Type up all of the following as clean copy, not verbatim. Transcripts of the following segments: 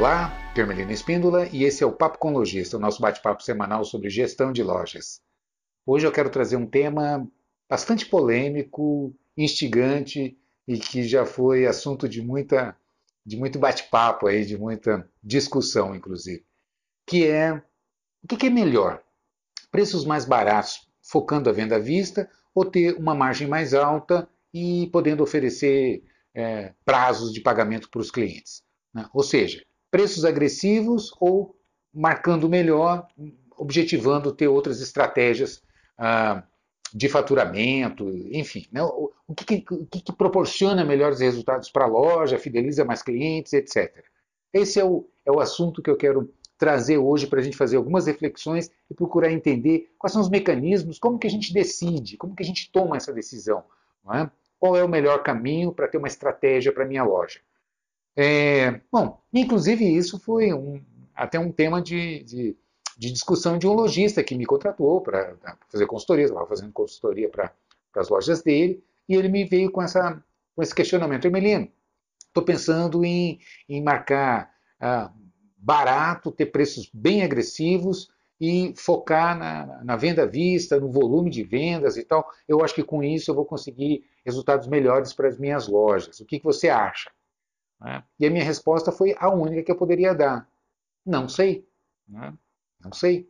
Olá, eu sou Melina Espíndola e esse é o Papo com Lojista, o nosso bate-papo semanal sobre gestão de lojas. Hoje eu quero trazer um tema bastante polêmico, instigante e que já foi assunto de muito bate-papo, aí, de muita discussão, inclusive, que é o que é melhor? Preços mais baratos, focando a venda à vista, ou ter uma margem mais alta e podendo oferecer prazos de pagamento para os clientes, né? Ou seja, preços agressivos ou marcando melhor, objetivando ter outras estratégias de faturamento, enfim, né? O que proporciona melhores resultados para a loja, fideliza mais clientes, etc. Esse é o assunto que eu quero trazer hoje para a gente fazer algumas reflexões e procurar entender quais são os mecanismos, como que a gente decide, como que a gente toma essa decisão, não é? Qual é o melhor caminho para ter uma estratégia para a minha loja. Bom, inclusive isso foi até um tema de discussão de um lojista que me contratou para fazer consultoria, estava fazendo consultoria para as lojas dele, e ele me veio com esse questionamento. Emelino, estou pensando em marcar barato, ter preços bem agressivos e focar na venda à vista, no volume de vendas e tal. Eu acho que com isso eu vou conseguir resultados melhores para as minhas lojas. O que você acha? E a minha resposta foi a única que eu poderia dar. Não sei. Não sei.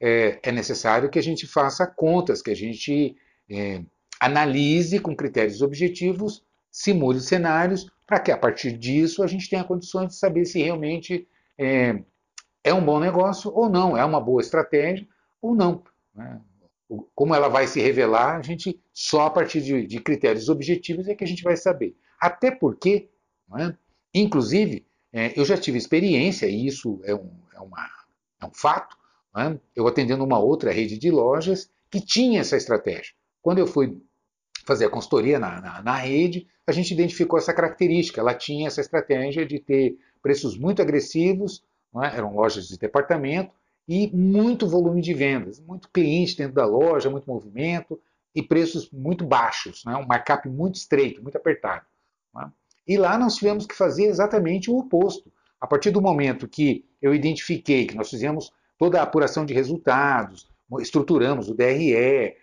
É necessário que a gente faça contas, que a gente analise com critérios objetivos, simule cenários, para que a partir disso a gente tenha condições de saber se realmente é um bom negócio ou não, é uma boa estratégia ou não, né? Como ela vai se revelar, a gente só a partir de critérios objetivos é que a gente vai saber. Até porque, não é? Inclusive, eu já tive experiência, e isso é um fato, não é? Eu atendendo uma outra rede de lojas que tinha essa estratégia. Quando eu fui fazer a consultoria na rede, a gente identificou essa característica. Ela tinha essa estratégia de ter preços muito agressivos, não é? Eram lojas de departamento, e muito volume de vendas, muito cliente dentro da loja, muito movimento, e preços muito baixos, não é? Um markup muito estreito, muito apertado, não é? E lá nós tivemos que fazer exatamente o oposto. A partir do momento que eu identifiquei, que nós fizemos toda a apuração de resultados, estruturamos o DRE,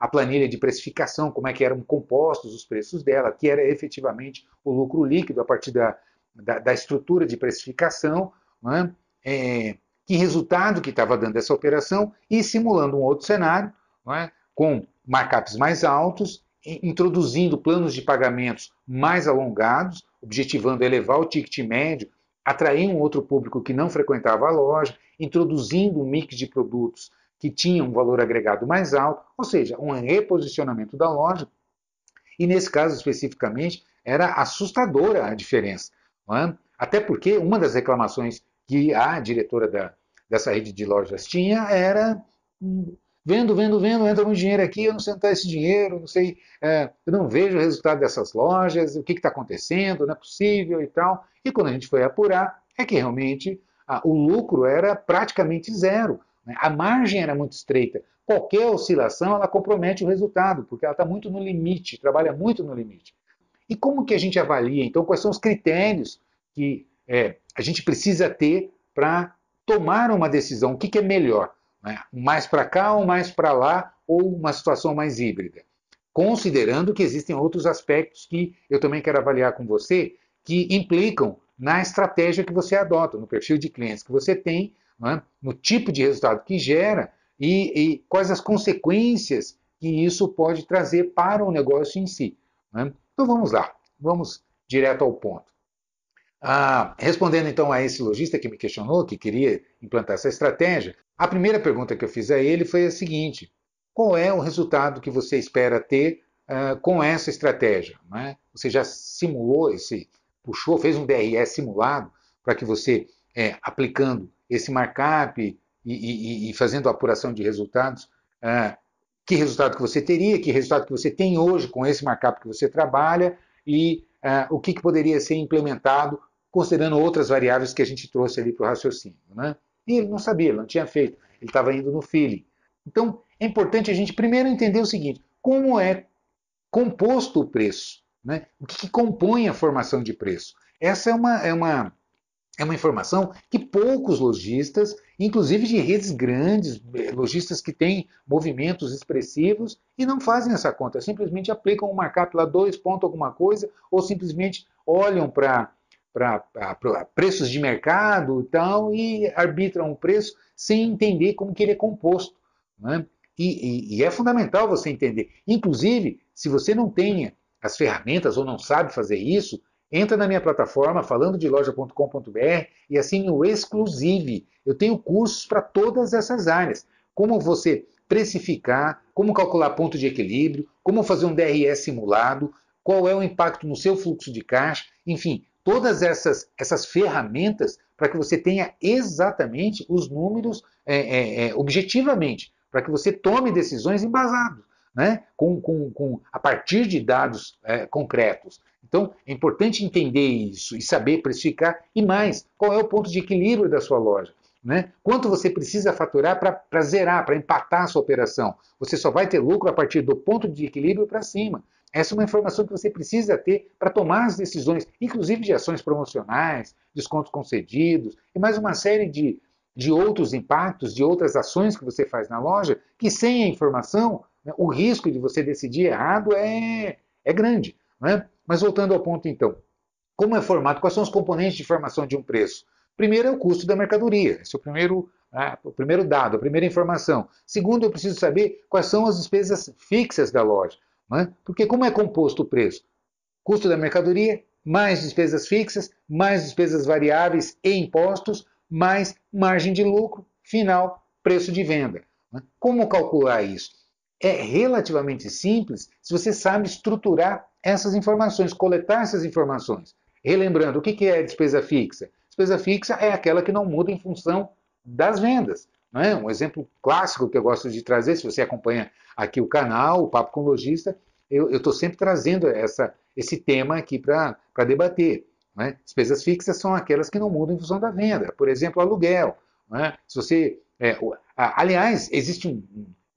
a planilha de precificação, como é que eram compostos os preços dela, que era efetivamente o lucro líquido a partir da estrutura de precificação, né? Que resultado que estava dando essa operação, e simulando um outro cenário, né? Com markups mais altos, introduzindo planos de pagamentos mais alongados, objetivando elevar o ticket médio, atrair um outro público que não frequentava a loja, introduzindo um mix de produtos que tinham um valor agregado mais alto, ou seja, um reposicionamento da loja. E nesse caso especificamente, era assustadora a diferença, não é? Até porque uma das reclamações que a diretora dessa rede de lojas tinha era: vendo, entra muito dinheiro aqui, eu não sei onde está esse dinheiro, não sei, eu não vejo o resultado dessas lojas, o que está acontecendo, não é possível e tal. E quando a gente foi apurar, é que realmente o lucro era praticamente zero, né? A margem era muito estreita. Qualquer oscilação, ela compromete o resultado, porque ela está muito no limite, trabalha muito no limite. E como que a gente avalia, então, quais são os critérios que a gente precisa ter para tomar uma decisão? O que é melhor? Mais para cá ou mais para lá, ou uma situação mais híbrida, considerando que existem outros aspectos que eu também quero avaliar com você, que implicam na estratégia que você adota, no perfil de clientes que você tem, não é? No tipo de resultado que gera e quais as consequências que isso pode trazer para o negócio em si, não é? Então vamos lá, vamos direto ao ponto. Respondendo então a esse lojista que me questionou, que queria implantar essa estratégia, a primeira pergunta que eu fiz a ele foi a seguinte: qual é o resultado que você espera ter com essa estratégia, né? Você já simulou fez um DRE simulado para que você, aplicando esse markup e fazendo a apuração de resultados, que resultado que você teria, que resultado que você tem hoje com esse markup que você trabalha e o que poderia ser implementado, considerando outras variáveis que a gente trouxe ali para o raciocínio, né? E ele não sabia, ele não tinha feito, ele estava indo no feeling. Então, é importante a gente primeiro entender o seguinte: como é composto o preço, né? O que compõe a formação de preço? Essa é uma, é uma, É uma informação que poucos lojistas, inclusive de redes grandes, lojistas que têm movimentos expressivos, e não fazem essa conta, simplesmente aplicam um markup lá 2 ponto alguma coisa, ou simplesmente olham para preços de mercado e tal, e arbitram um preço sem entender como que ele é composto, né? E é fundamental você entender. Inclusive, se você não tem as ferramentas ou não sabe fazer isso, entra na minha plataforma falandodeloja.com.br e assine o Exclusive. Eu tenho cursos para todas essas áreas. Como você precificar, como calcular ponto de equilíbrio, como fazer um DRE simulado, qual é o impacto no seu fluxo de caixa, enfim, todas essas ferramentas para que você tenha exatamente os números objetivamente, para que você tome decisões embasadas, né? A partir de dados concretos. Então, é importante entender isso e saber precificar. E mais, qual é o ponto de equilíbrio da sua loja, né? Quanto você precisa faturar para zerar, para empatar a sua operação? Você só vai ter lucro a partir do ponto de equilíbrio para cima. Essa é uma informação que você precisa ter para tomar as decisões, inclusive de ações promocionais, descontos concedidos, e mais uma série de outros impactos, de outras ações que você faz na loja, que sem a informação, né, o risco de você decidir errado é grande, né? Mas voltando ao ponto então, como é formado, quais são os componentes de formação de um preço? Primeiro é o custo da mercadoria, esse é o primeiro dado, a primeira informação. Segundo, eu preciso saber quais são as despesas fixas da loja, né? Porque como é composto o preço? Custo da mercadoria, mais despesas fixas, mais despesas variáveis e impostos, mais margem de lucro, final, preço de venda, né? Como calcular isso? É relativamente simples se você sabe estruturar essas informações, coletar essas informações. Relembrando, o que é despesa fixa? Despesa fixa é aquela que não muda em função das vendas, não é? Um exemplo clássico que eu gosto de trazer, se você acompanha aqui o canal, o Papo com Lojista, eu estou sempre trazendo esse tema aqui para debater, não é? Despesas fixas são aquelas que não mudam em função da venda. Por exemplo, aluguel, não é? Se você, aliás,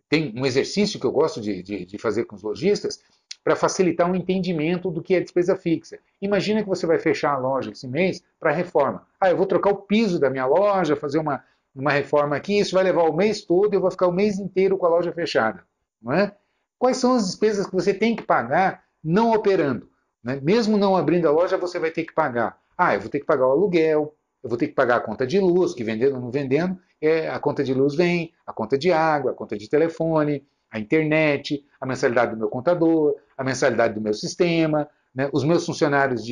tem um exercício que eu gosto de fazer com os lojistas para facilitar um entendimento do que é despesa fixa. Imagina que você vai fechar a loja esse mês para reforma. Eu vou trocar o piso da minha loja, fazer uma reforma aqui, isso vai levar o mês todo, eu vou ficar o mês inteiro com a loja fechada, não é? Quais são as despesas que você tem que pagar não operando, né? Mesmo não abrindo a loja, você vai ter que pagar. Eu vou ter que pagar o aluguel, eu vou ter que pagar a conta de luz, que vendendo ou não vendendo, a conta de luz vem, a conta de água, a conta de telefone, a internet, a mensalidade do meu contador, a mensalidade do meu sistema, né? Os meus funcionários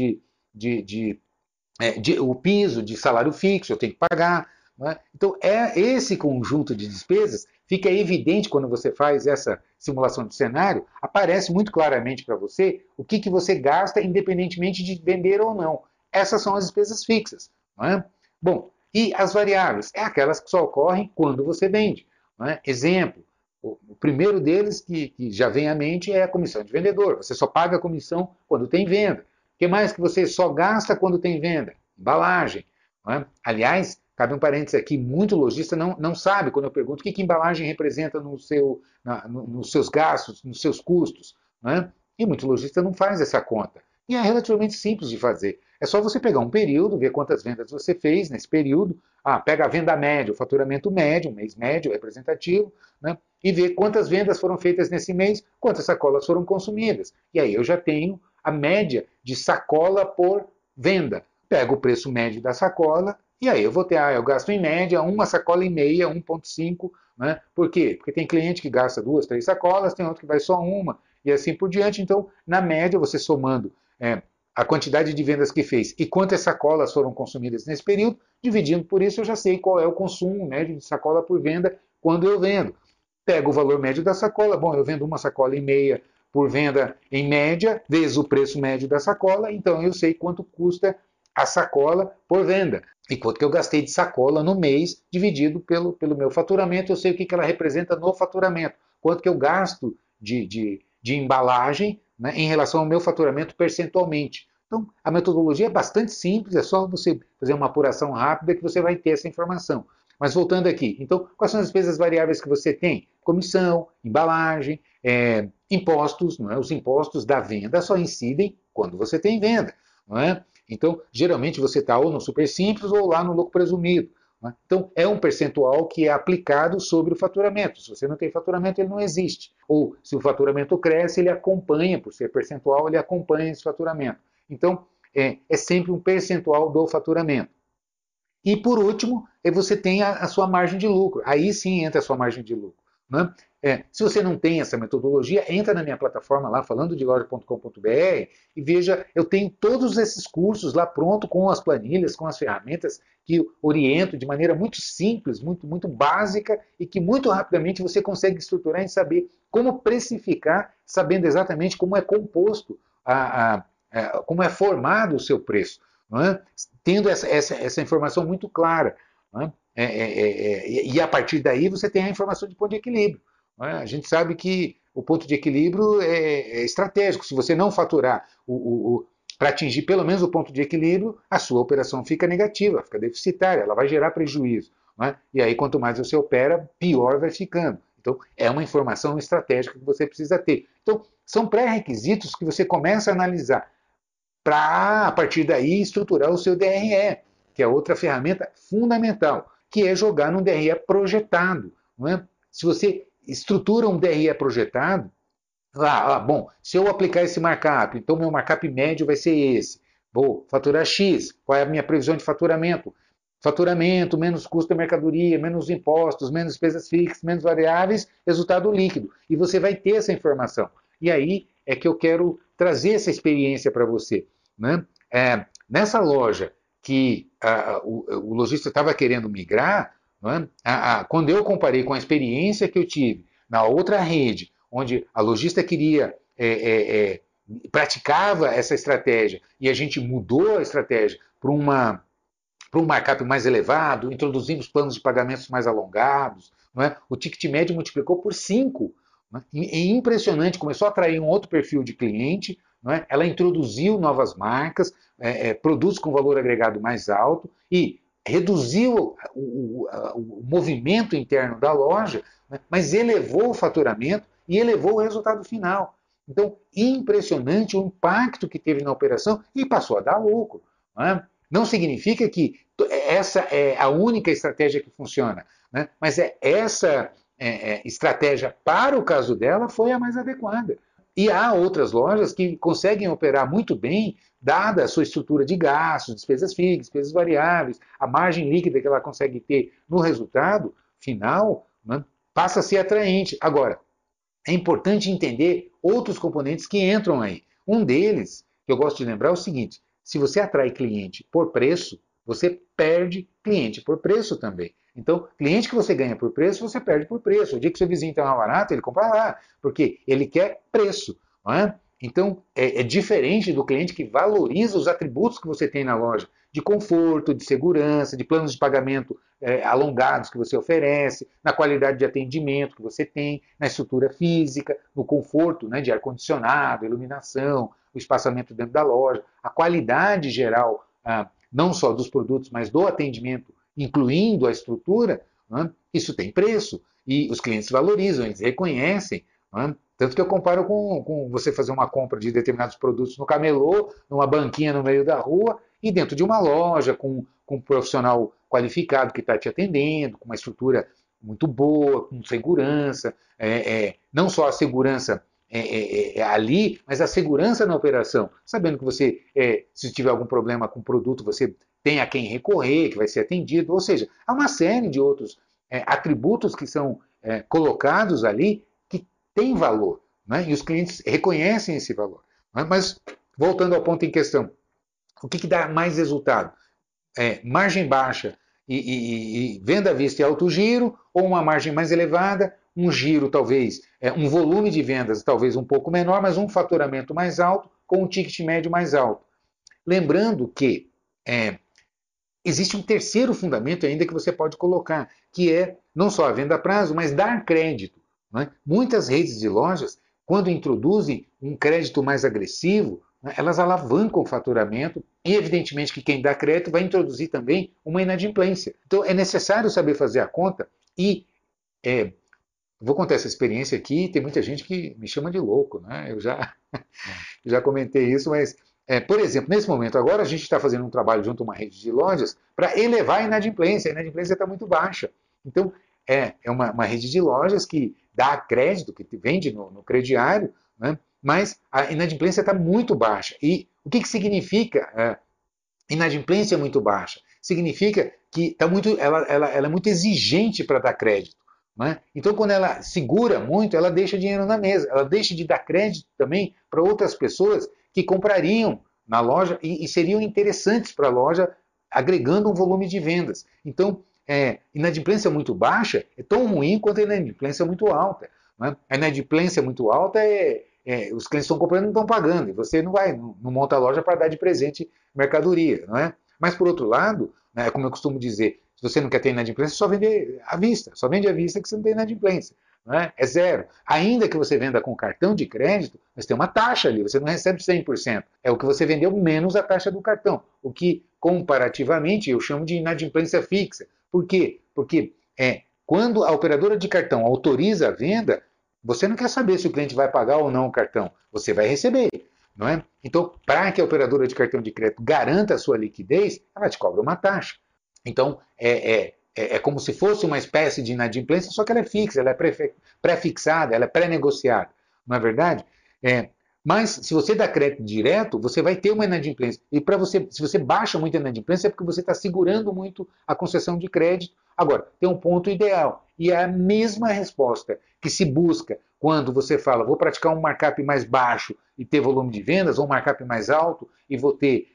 o piso de salário fixo, eu tenho que pagar, né? Então, esse conjunto de despesas fica evidente quando você faz essa simulação de cenário, aparece muito claramente para você o que você gasta independentemente de vender ou não. Essas são as despesas fixas, não é? Bom, e as variáveis? Aquelas que só ocorrem quando você vende, não é? Exemplo, o primeiro deles que já vem à mente é a comissão de vendedor. Você só paga a comissão quando tem venda. O que mais que você só gasta quando tem venda? Embalagem, não é? Aliás, cabe um parênteses aqui, muito lojista não sabe quando eu pergunto o que embalagem representa nos seus gastos, nos seus custos, não é? E muito lojista não faz essa conta. E é relativamente simples de fazer. É só você pegar um período, ver quantas vendas você fez nesse período. Pega a venda média, o faturamento médio, um mês médio, representativo, né? E ver quantas vendas foram feitas nesse mês, quantas sacolas foram consumidas. E aí eu já tenho a média de sacola por venda. Pego o preço médio da sacola e aí eu vou ter, eu gasto em média uma sacola e meia, 1,5, né? Por quê? Porque tem cliente que gasta 2, 3 sacolas, tem outro que vai só uma, e assim por diante. Então, na média, você somando a quantidade de vendas que fez e quantas sacolas foram consumidas nesse período, dividindo por isso, eu já sei qual é o consumo médio de sacola por venda quando eu vendo. Pego o valor médio da sacola, eu vendo uma sacola e meia por venda em média, vezes o preço médio da sacola, então eu sei quanto custa a sacola por venda. E quanto que eu gastei de sacola no mês, dividido pelo meu faturamento, eu sei o que ela representa no faturamento. Quanto que eu gasto de embalagem, né, em relação ao meu faturamento percentualmente. Então, a metodologia é bastante simples, é só você fazer uma apuração rápida que você vai ter essa informação. Mas voltando aqui, então, quais são as despesas variáveis que você tem? Comissão, embalagem, impostos, não é? Os impostos da venda só incidem quando você tem venda, não é? Então, geralmente você está ou no super simples ou lá no lucro presumido. Né? Então, é um percentual que é aplicado sobre o faturamento. Se você não tem faturamento, ele não existe. Ou, se o faturamento cresce, ele acompanha, por ser percentual, ele acompanha esse faturamento. Então, é sempre um percentual do faturamento. E, por último, você tem a sua margem de lucro. Aí sim entra a sua margem de lucro. Né? Se você não tem essa metodologia, entra na minha plataforma lá, falandodeloja.com.br, e veja, eu tenho todos esses cursos lá pronto, com as planilhas, com as ferramentas que eu oriento de maneira muito simples, muito básica, e que muito rapidamente você consegue estruturar e saber como precificar, sabendo exatamente como é composto, como é formado o seu preço, não é? Tendo essa informação muito clara, não é? E a partir daí você tem a informação de ponto de equilíbrio. A gente sabe que o ponto de equilíbrio é estratégico. Se você não faturar para atingir pelo menos o ponto de equilíbrio, a sua operação fica negativa, fica deficitária, ela vai gerar prejuízo. Né? E aí quanto mais você opera, pior vai ficando. Então é uma informação estratégica que você precisa ter. Então são pré-requisitos que você começa a analisar para, a partir daí, estruturar o seu DRE, que é outra ferramenta fundamental, que é jogar num DRE projetado. Não é? Se você estrutura um DRE projetado, bom, se eu aplicar esse markup, então meu markup médio vai ser esse. Vou faturar X, qual é a minha previsão de faturamento? Faturamento, menos custo da mercadoria, menos impostos, menos despesas fixas, menos variáveis, resultado líquido. E você vai ter essa informação. E aí é que eu quero trazer essa experiência para você. Né? Nessa loja que o lojista estava querendo migrar, quando eu comparei com a experiência que eu tive na outra rede, onde a lojista praticava essa estratégia e a gente mudou a estratégia para um markup mais elevado, introduzimos planos de pagamentos mais alongados, não é? O ticket médio multiplicou por 5. É impressionante, começou a atrair um outro perfil de cliente, não é? Ela introduziu novas marcas, produtos com valor agregado mais alto e reduziu o movimento interno da loja, né, mas elevou o faturamento e elevou o resultado final. Então, impressionante o impacto que teve na operação e passou a dar lucro. Né? Não significa que essa é a única estratégia que funciona, né? Mas essa estratégia para o caso dela foi a mais adequada. E há outras lojas que conseguem operar muito bem, dada a sua estrutura de gastos, despesas fixas, despesas variáveis, a margem líquida que ela consegue ter no resultado final, né, passa a ser atraente. Agora, é importante entender outros componentes que entram aí. Um deles, que eu gosto de lembrar, é o seguinte: se você atrai cliente por preço, você perde cliente por preço também. Então, cliente que você ganha por preço, você perde por preço. O dia que seu vizinho está mais barato, ele compra lá, porque ele quer preço. Não é? Então, é diferente do cliente que valoriza os atributos que você tem na loja, de conforto, de segurança, de planos de pagamento alongados que você oferece, na qualidade de atendimento que você tem, na estrutura física, no conforto, né, de ar-condicionado, iluminação, o espaçamento dentro da loja, a qualidade geral, não só dos produtos, mas do atendimento, incluindo a estrutura, né? Isso tem preço e os clientes valorizam, eles reconhecem. Né? Tanto que eu comparo com você fazer uma compra de determinados produtos no camelô, numa banquinha no meio da rua e dentro de uma loja, com um profissional qualificado que está te atendendo, com uma estrutura muito boa, com segurança, não só a segurança ali, mas a segurança na operação, sabendo que você, se tiver algum problema com o produto, você tem a quem recorrer, que vai ser atendido. Ou seja, há uma série de outros atributos que são colocados ali que têm valor, né? E os clientes reconhecem esse valor. Né? Mas, voltando ao ponto em questão, o que dá mais resultado? Margem baixa e venda à vista e alto giro, ou uma margem mais elevada, um giro talvez, um volume de vendas talvez um pouco menor, mas um faturamento mais alto com um ticket médio mais alto. Lembrando que existe um terceiro fundamento ainda que você pode colocar, que é não só a venda a prazo, mas dar crédito. Né? Muitas redes de lojas, quando introduzem um crédito mais agressivo, né, elas alavancam o faturamento e, evidentemente, que quem dá crédito vai introduzir também uma inadimplência. Então, é necessário saber fazer a conta e... vou contar essa experiência aqui, tem muita gente que me chama de louco, né? Eu já comentei isso, mas Por exemplo, nesse momento agora, a gente está fazendo um trabalho junto a uma rede de lojas para elevar a inadimplência. A inadimplência está muito baixa. Então, é uma rede de lojas que dá crédito, que vende no crediário, né? Mas a inadimplência está muito baixa. E o que significa inadimplência muito baixa? Significa que ela é muito exigente para dar crédito. Né? Então, quando ela segura muito, ela deixa dinheiro na mesa. Ela deixa de dar crédito também para outras pessoas que comprariam na loja e seriam interessantes para a loja, agregando um volume de vendas. Então, inadimplência muito baixa é tão ruim quanto a inadimplência muito alta. Né? A inadimplência muito alta os clientes estão comprando e não estão pagando, e você não monta a loja para dar de presente mercadoria. Não é? Mas, por outro lado, né, como eu costumo dizer, se você não quer ter inadimplência, só vende à vista. Só vende à vista que você não tem inadimplência. Né? É zero. Ainda que você venda com cartão de crédito, mas tem uma taxa ali, você não recebe 100%. É o que você vendeu menos a taxa do cartão. O que, comparativamente, eu chamo de inadimplência fixa. Por quê? Porque quando a operadora de cartão autoriza a venda, você não quer saber se o cliente vai pagar ou não o cartão. Você vai receber. Não é? Então, para que a operadora de cartão de crédito garanta a sua liquidez, ela te cobra uma taxa. Então, é como se fosse uma espécie de inadimplência, só que ela é fixa, ela é pré-fixada, ela é pré-negociada, não é verdade? Mas, se você dá crédito direto, você vai ter uma inadimplência. E se você baixa muito a inadimplência, é porque você está segurando muito a concessão de crédito. Agora, tem um ponto ideal, e é a mesma resposta que se busca quando você fala, vou praticar um markup mais baixo e ter volume de vendas, ou um markup mais alto e vou ter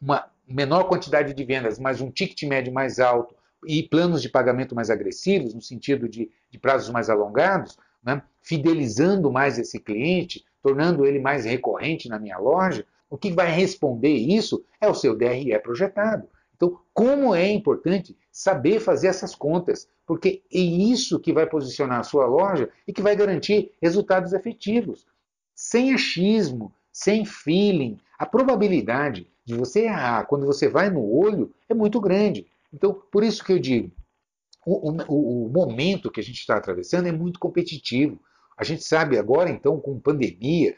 uma menor quantidade de vendas, mas um ticket médio mais alto e planos de pagamento mais agressivos, no sentido de prazos mais alongados, né? Fidelizando mais esse cliente, tornando ele mais recorrente na minha loja, o que vai responder isso é o seu DRE projetado. Então, como é importante saber fazer essas contas, porque é isso que vai posicionar a sua loja e que vai garantir resultados efetivos. Sem achismo, sem feeling, a probabilidade de você errar quando você vai no olho é muito grande. Então, por isso que eu digo, o momento que a gente está atravessando é muito competitivo. A gente sabe agora, então, com pandemia,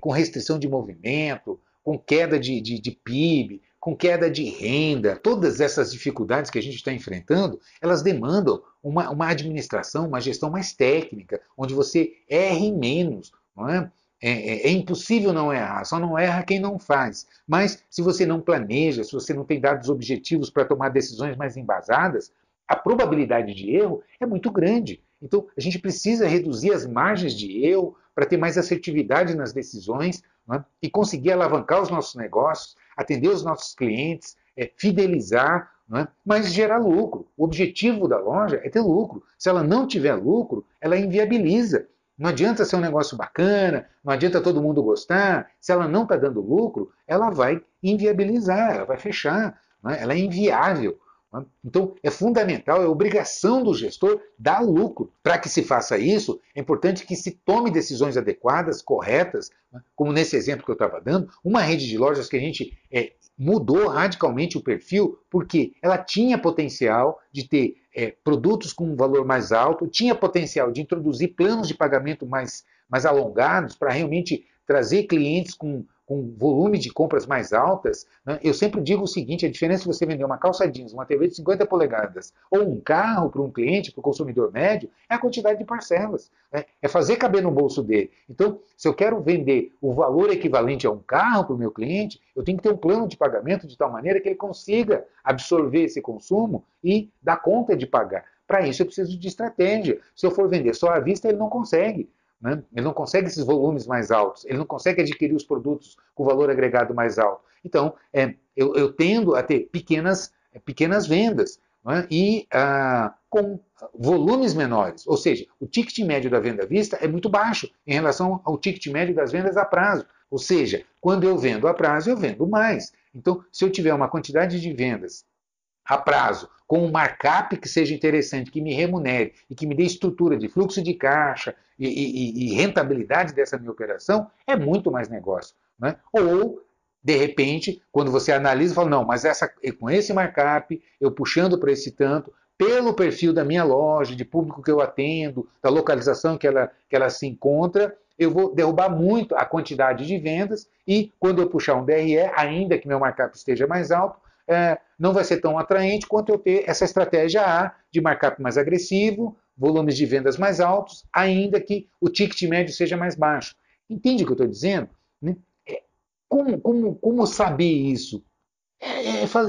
com restrição de movimento, com queda de PIB, com queda de renda, todas essas dificuldades que a gente está enfrentando, elas demandam uma administração, uma gestão mais técnica, onde você erre menos. Não é? É impossível não errar, só não erra quem não faz. Mas se você não planeja, se você não tem dados objetivos para tomar decisões mais embasadas, a probabilidade de erro é muito grande. Então, a gente precisa reduzir as margens de erro para ter mais assertividade nas decisões, não é? E conseguir alavancar os nossos negócios, atender os nossos clientes, fidelizar, não é? Mas gerar lucro. O objetivo da loja é ter lucro. Se ela não tiver lucro, ela inviabiliza. Não adianta ser um negócio bacana, não adianta todo mundo gostar. Se ela não está dando lucro, ela vai inviabilizar, ela vai fechar, né? Ela é inviável. Né? Então, é fundamental, é obrigação do gestor dar lucro. Para que se faça isso, é importante que se tome decisões adequadas, corretas, né? Como nesse exemplo que eu estava dando, uma rede de lojas que a gente mudou radicalmente o perfil, porque ela tinha potencial de ter produtos com um valor mais alto, tinha potencial de introduzir planos de pagamento mais alongados para realmente trazer clientes com volume de compras mais altas. Né? Eu sempre digo o seguinte, a diferença de você vender uma calça jeans, uma TV de 50 polegadas ou um carro para um cliente, para o consumidor médio, é a quantidade de parcelas. Né? É fazer caber no bolso dele. Então, se eu quero vender o valor equivalente a um carro para o meu cliente, eu tenho que ter um plano de pagamento de tal maneira que ele consiga absorver esse consumo e dar conta de pagar. Para isso, eu preciso de estratégia. Se eu for vender só à vista, ele não consegue. Né? Ele não consegue esses volumes mais altos, ele não consegue adquirir os produtos com valor agregado mais alto. Então, eu tendo a ter pequenas vendas, né? E com volumes menores. Ou seja, o ticket médio da venda à vista é muito baixo em relação ao ticket médio das vendas a prazo. Ou seja, quando eu vendo a prazo, eu vendo mais. Então, se eu tiver uma quantidade de vendas a prazo, com um markup que seja interessante, que me remunere e que me dê estrutura de fluxo de caixa e rentabilidade dessa minha operação, é muito mais negócio. Né? Ou, de repente, quando você analisa, fala, não, mas com esse markup, eu puxando para esse tanto, pelo perfil da minha loja, de público que eu atendo, da localização que ela se encontra, eu vou derrubar muito a quantidade de vendas e quando eu puxar um DRE, ainda que meu markup esteja mais alto, não vai ser tão atraente quanto eu ter essa estratégia A de markup mais agressivo, volumes de vendas mais altos, ainda que o ticket médio seja mais baixo. Entende o que eu estou dizendo? Como saber isso?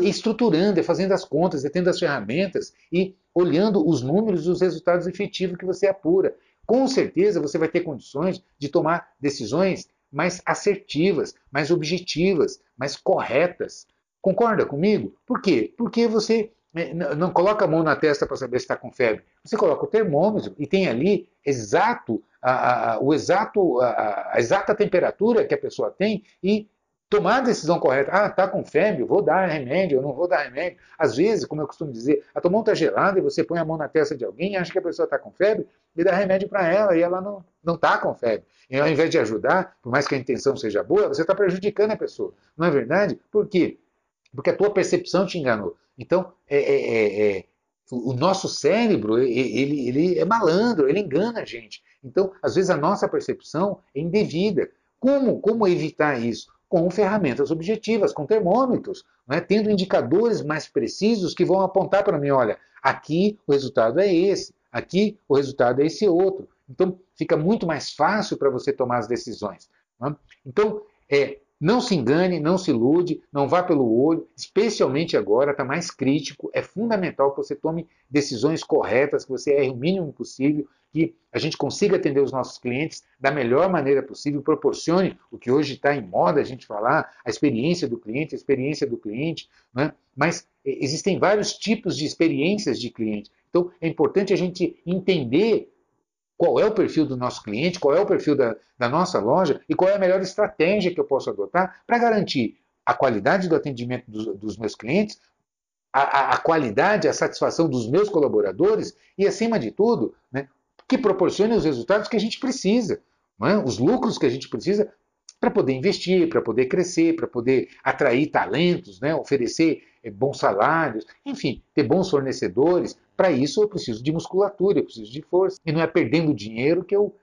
Estruturando, fazendo as contas, tendo as ferramentas e olhando os números e os resultados efetivos que você apura. Com certeza você vai ter condições de tomar decisões mais assertivas, mais objetivas, mais corretas. Concorda comigo? Por quê? Porque você não coloca a mão na testa para saber se está com febre. Você coloca o termômetro e tem ali a exata temperatura que a pessoa tem e tomar a decisão correta. Ah, está com febre, eu vou dar remédio, eu não vou dar remédio. Às vezes, como eu costumo dizer, a tua mão está gelada e você põe a mão na testa de alguém, acha que a pessoa está com febre e dá remédio para ela e ela não está com febre. E ao invés de ajudar, por mais que a intenção seja boa, você está prejudicando a pessoa. Não é verdade? Por quê? Porque a tua percepção te enganou. Então, o nosso cérebro, ele é malandro, ele engana a gente. Então, às vezes, a nossa percepção é indevida. Como evitar isso? Com ferramentas objetivas, com termômetros, né? Tendo indicadores mais precisos que vão apontar para mim, olha, aqui o resultado é esse, aqui o resultado é esse outro. Então, fica muito mais fácil para você tomar as decisões. Né? Então, não se engane, não se ilude, não vá pelo olho, especialmente agora, está mais crítico, é fundamental que você tome decisões corretas, que você erre o mínimo possível, que a gente consiga atender os nossos clientes da melhor maneira possível, proporcione o que hoje está em moda a gente falar, a experiência do cliente, né? Mas existem vários tipos de experiências de cliente, então é importante a gente entender qual é o perfil do nosso cliente, qual é o perfil da nossa loja e qual é a melhor estratégia que eu posso adotar para garantir a qualidade do atendimento dos meus clientes, a qualidade, a satisfação dos meus colaboradores e, acima de tudo, né, que proporcione os resultados que a gente precisa, não é? Os lucros que a gente precisa para poder investir, para poder crescer, para poder atrair talentos, né, oferecer bons salários, enfim, ter bons fornecedores. Para isso eu preciso de musculatura, eu preciso de força. E não é perdendo dinheiro que eu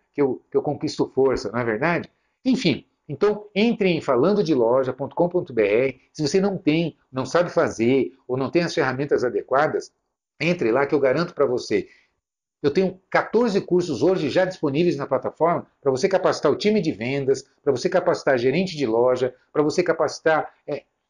conquisto força, não é verdade? Enfim, então entre em falandodeloja.com.br. Se você não tem, não sabe fazer ou não tem as ferramentas adequadas, entre lá que eu garanto para você. Eu tenho 14 cursos hoje já disponíveis na plataforma para você capacitar o time de vendas, para você capacitar gerente de loja, para você capacitar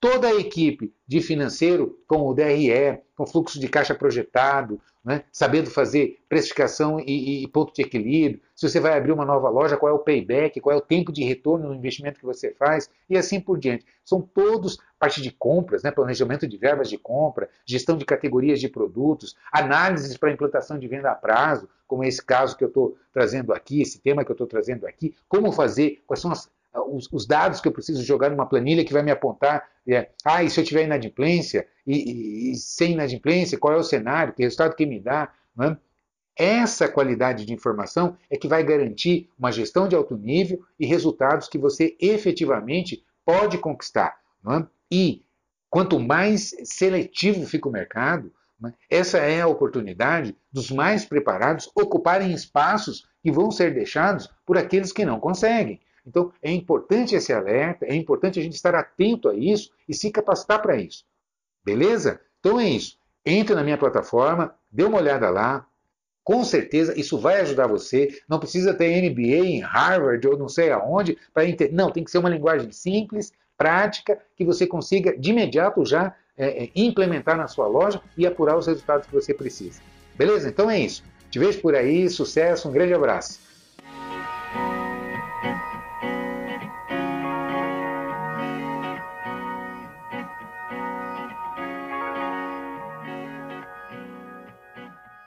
toda a equipe de financeiro com o DRE, com fluxo de caixa projetado, né, sabendo fazer precificação e ponto de equilíbrio. Se você vai abrir uma nova loja, qual é o payback, qual é o tempo de retorno no investimento que você faz e assim por diante. São todos parte de compras, né, planejamento de verbas de compra, gestão de categorias de produtos, análises para implantação de venda a prazo, como esse caso que eu estou trazendo aqui, esse tema que eu estou trazendo aqui, como fazer, quais são os dados que eu preciso jogar numa planilha que vai me apontar, e se eu tiver inadimplência, e sem inadimplência, qual é o cenário, que resultado que me dá, né? Essa qualidade de informação é que vai garantir uma gestão de alto nível e resultados que você efetivamente pode conquistar. Né? E quanto mais seletivo fica o mercado, né? Essa é a oportunidade dos mais preparados ocuparem espaços que vão ser deixados por aqueles que não conseguem. Então é importante esse alerta, é importante a gente estar atento a isso e se capacitar para isso. Beleza? Então é isso. Entra na minha plataforma, dê uma olhada lá. Com certeza isso vai ajudar você. Não precisa ter MBA em Harvard ou não sei aonde para entender. Não, tem que ser uma linguagem simples, prática, que você consiga de imediato já implementar na sua loja e apurar os resultados que você precisa. Beleza? Então é isso. Te vejo por aí, sucesso, um grande abraço.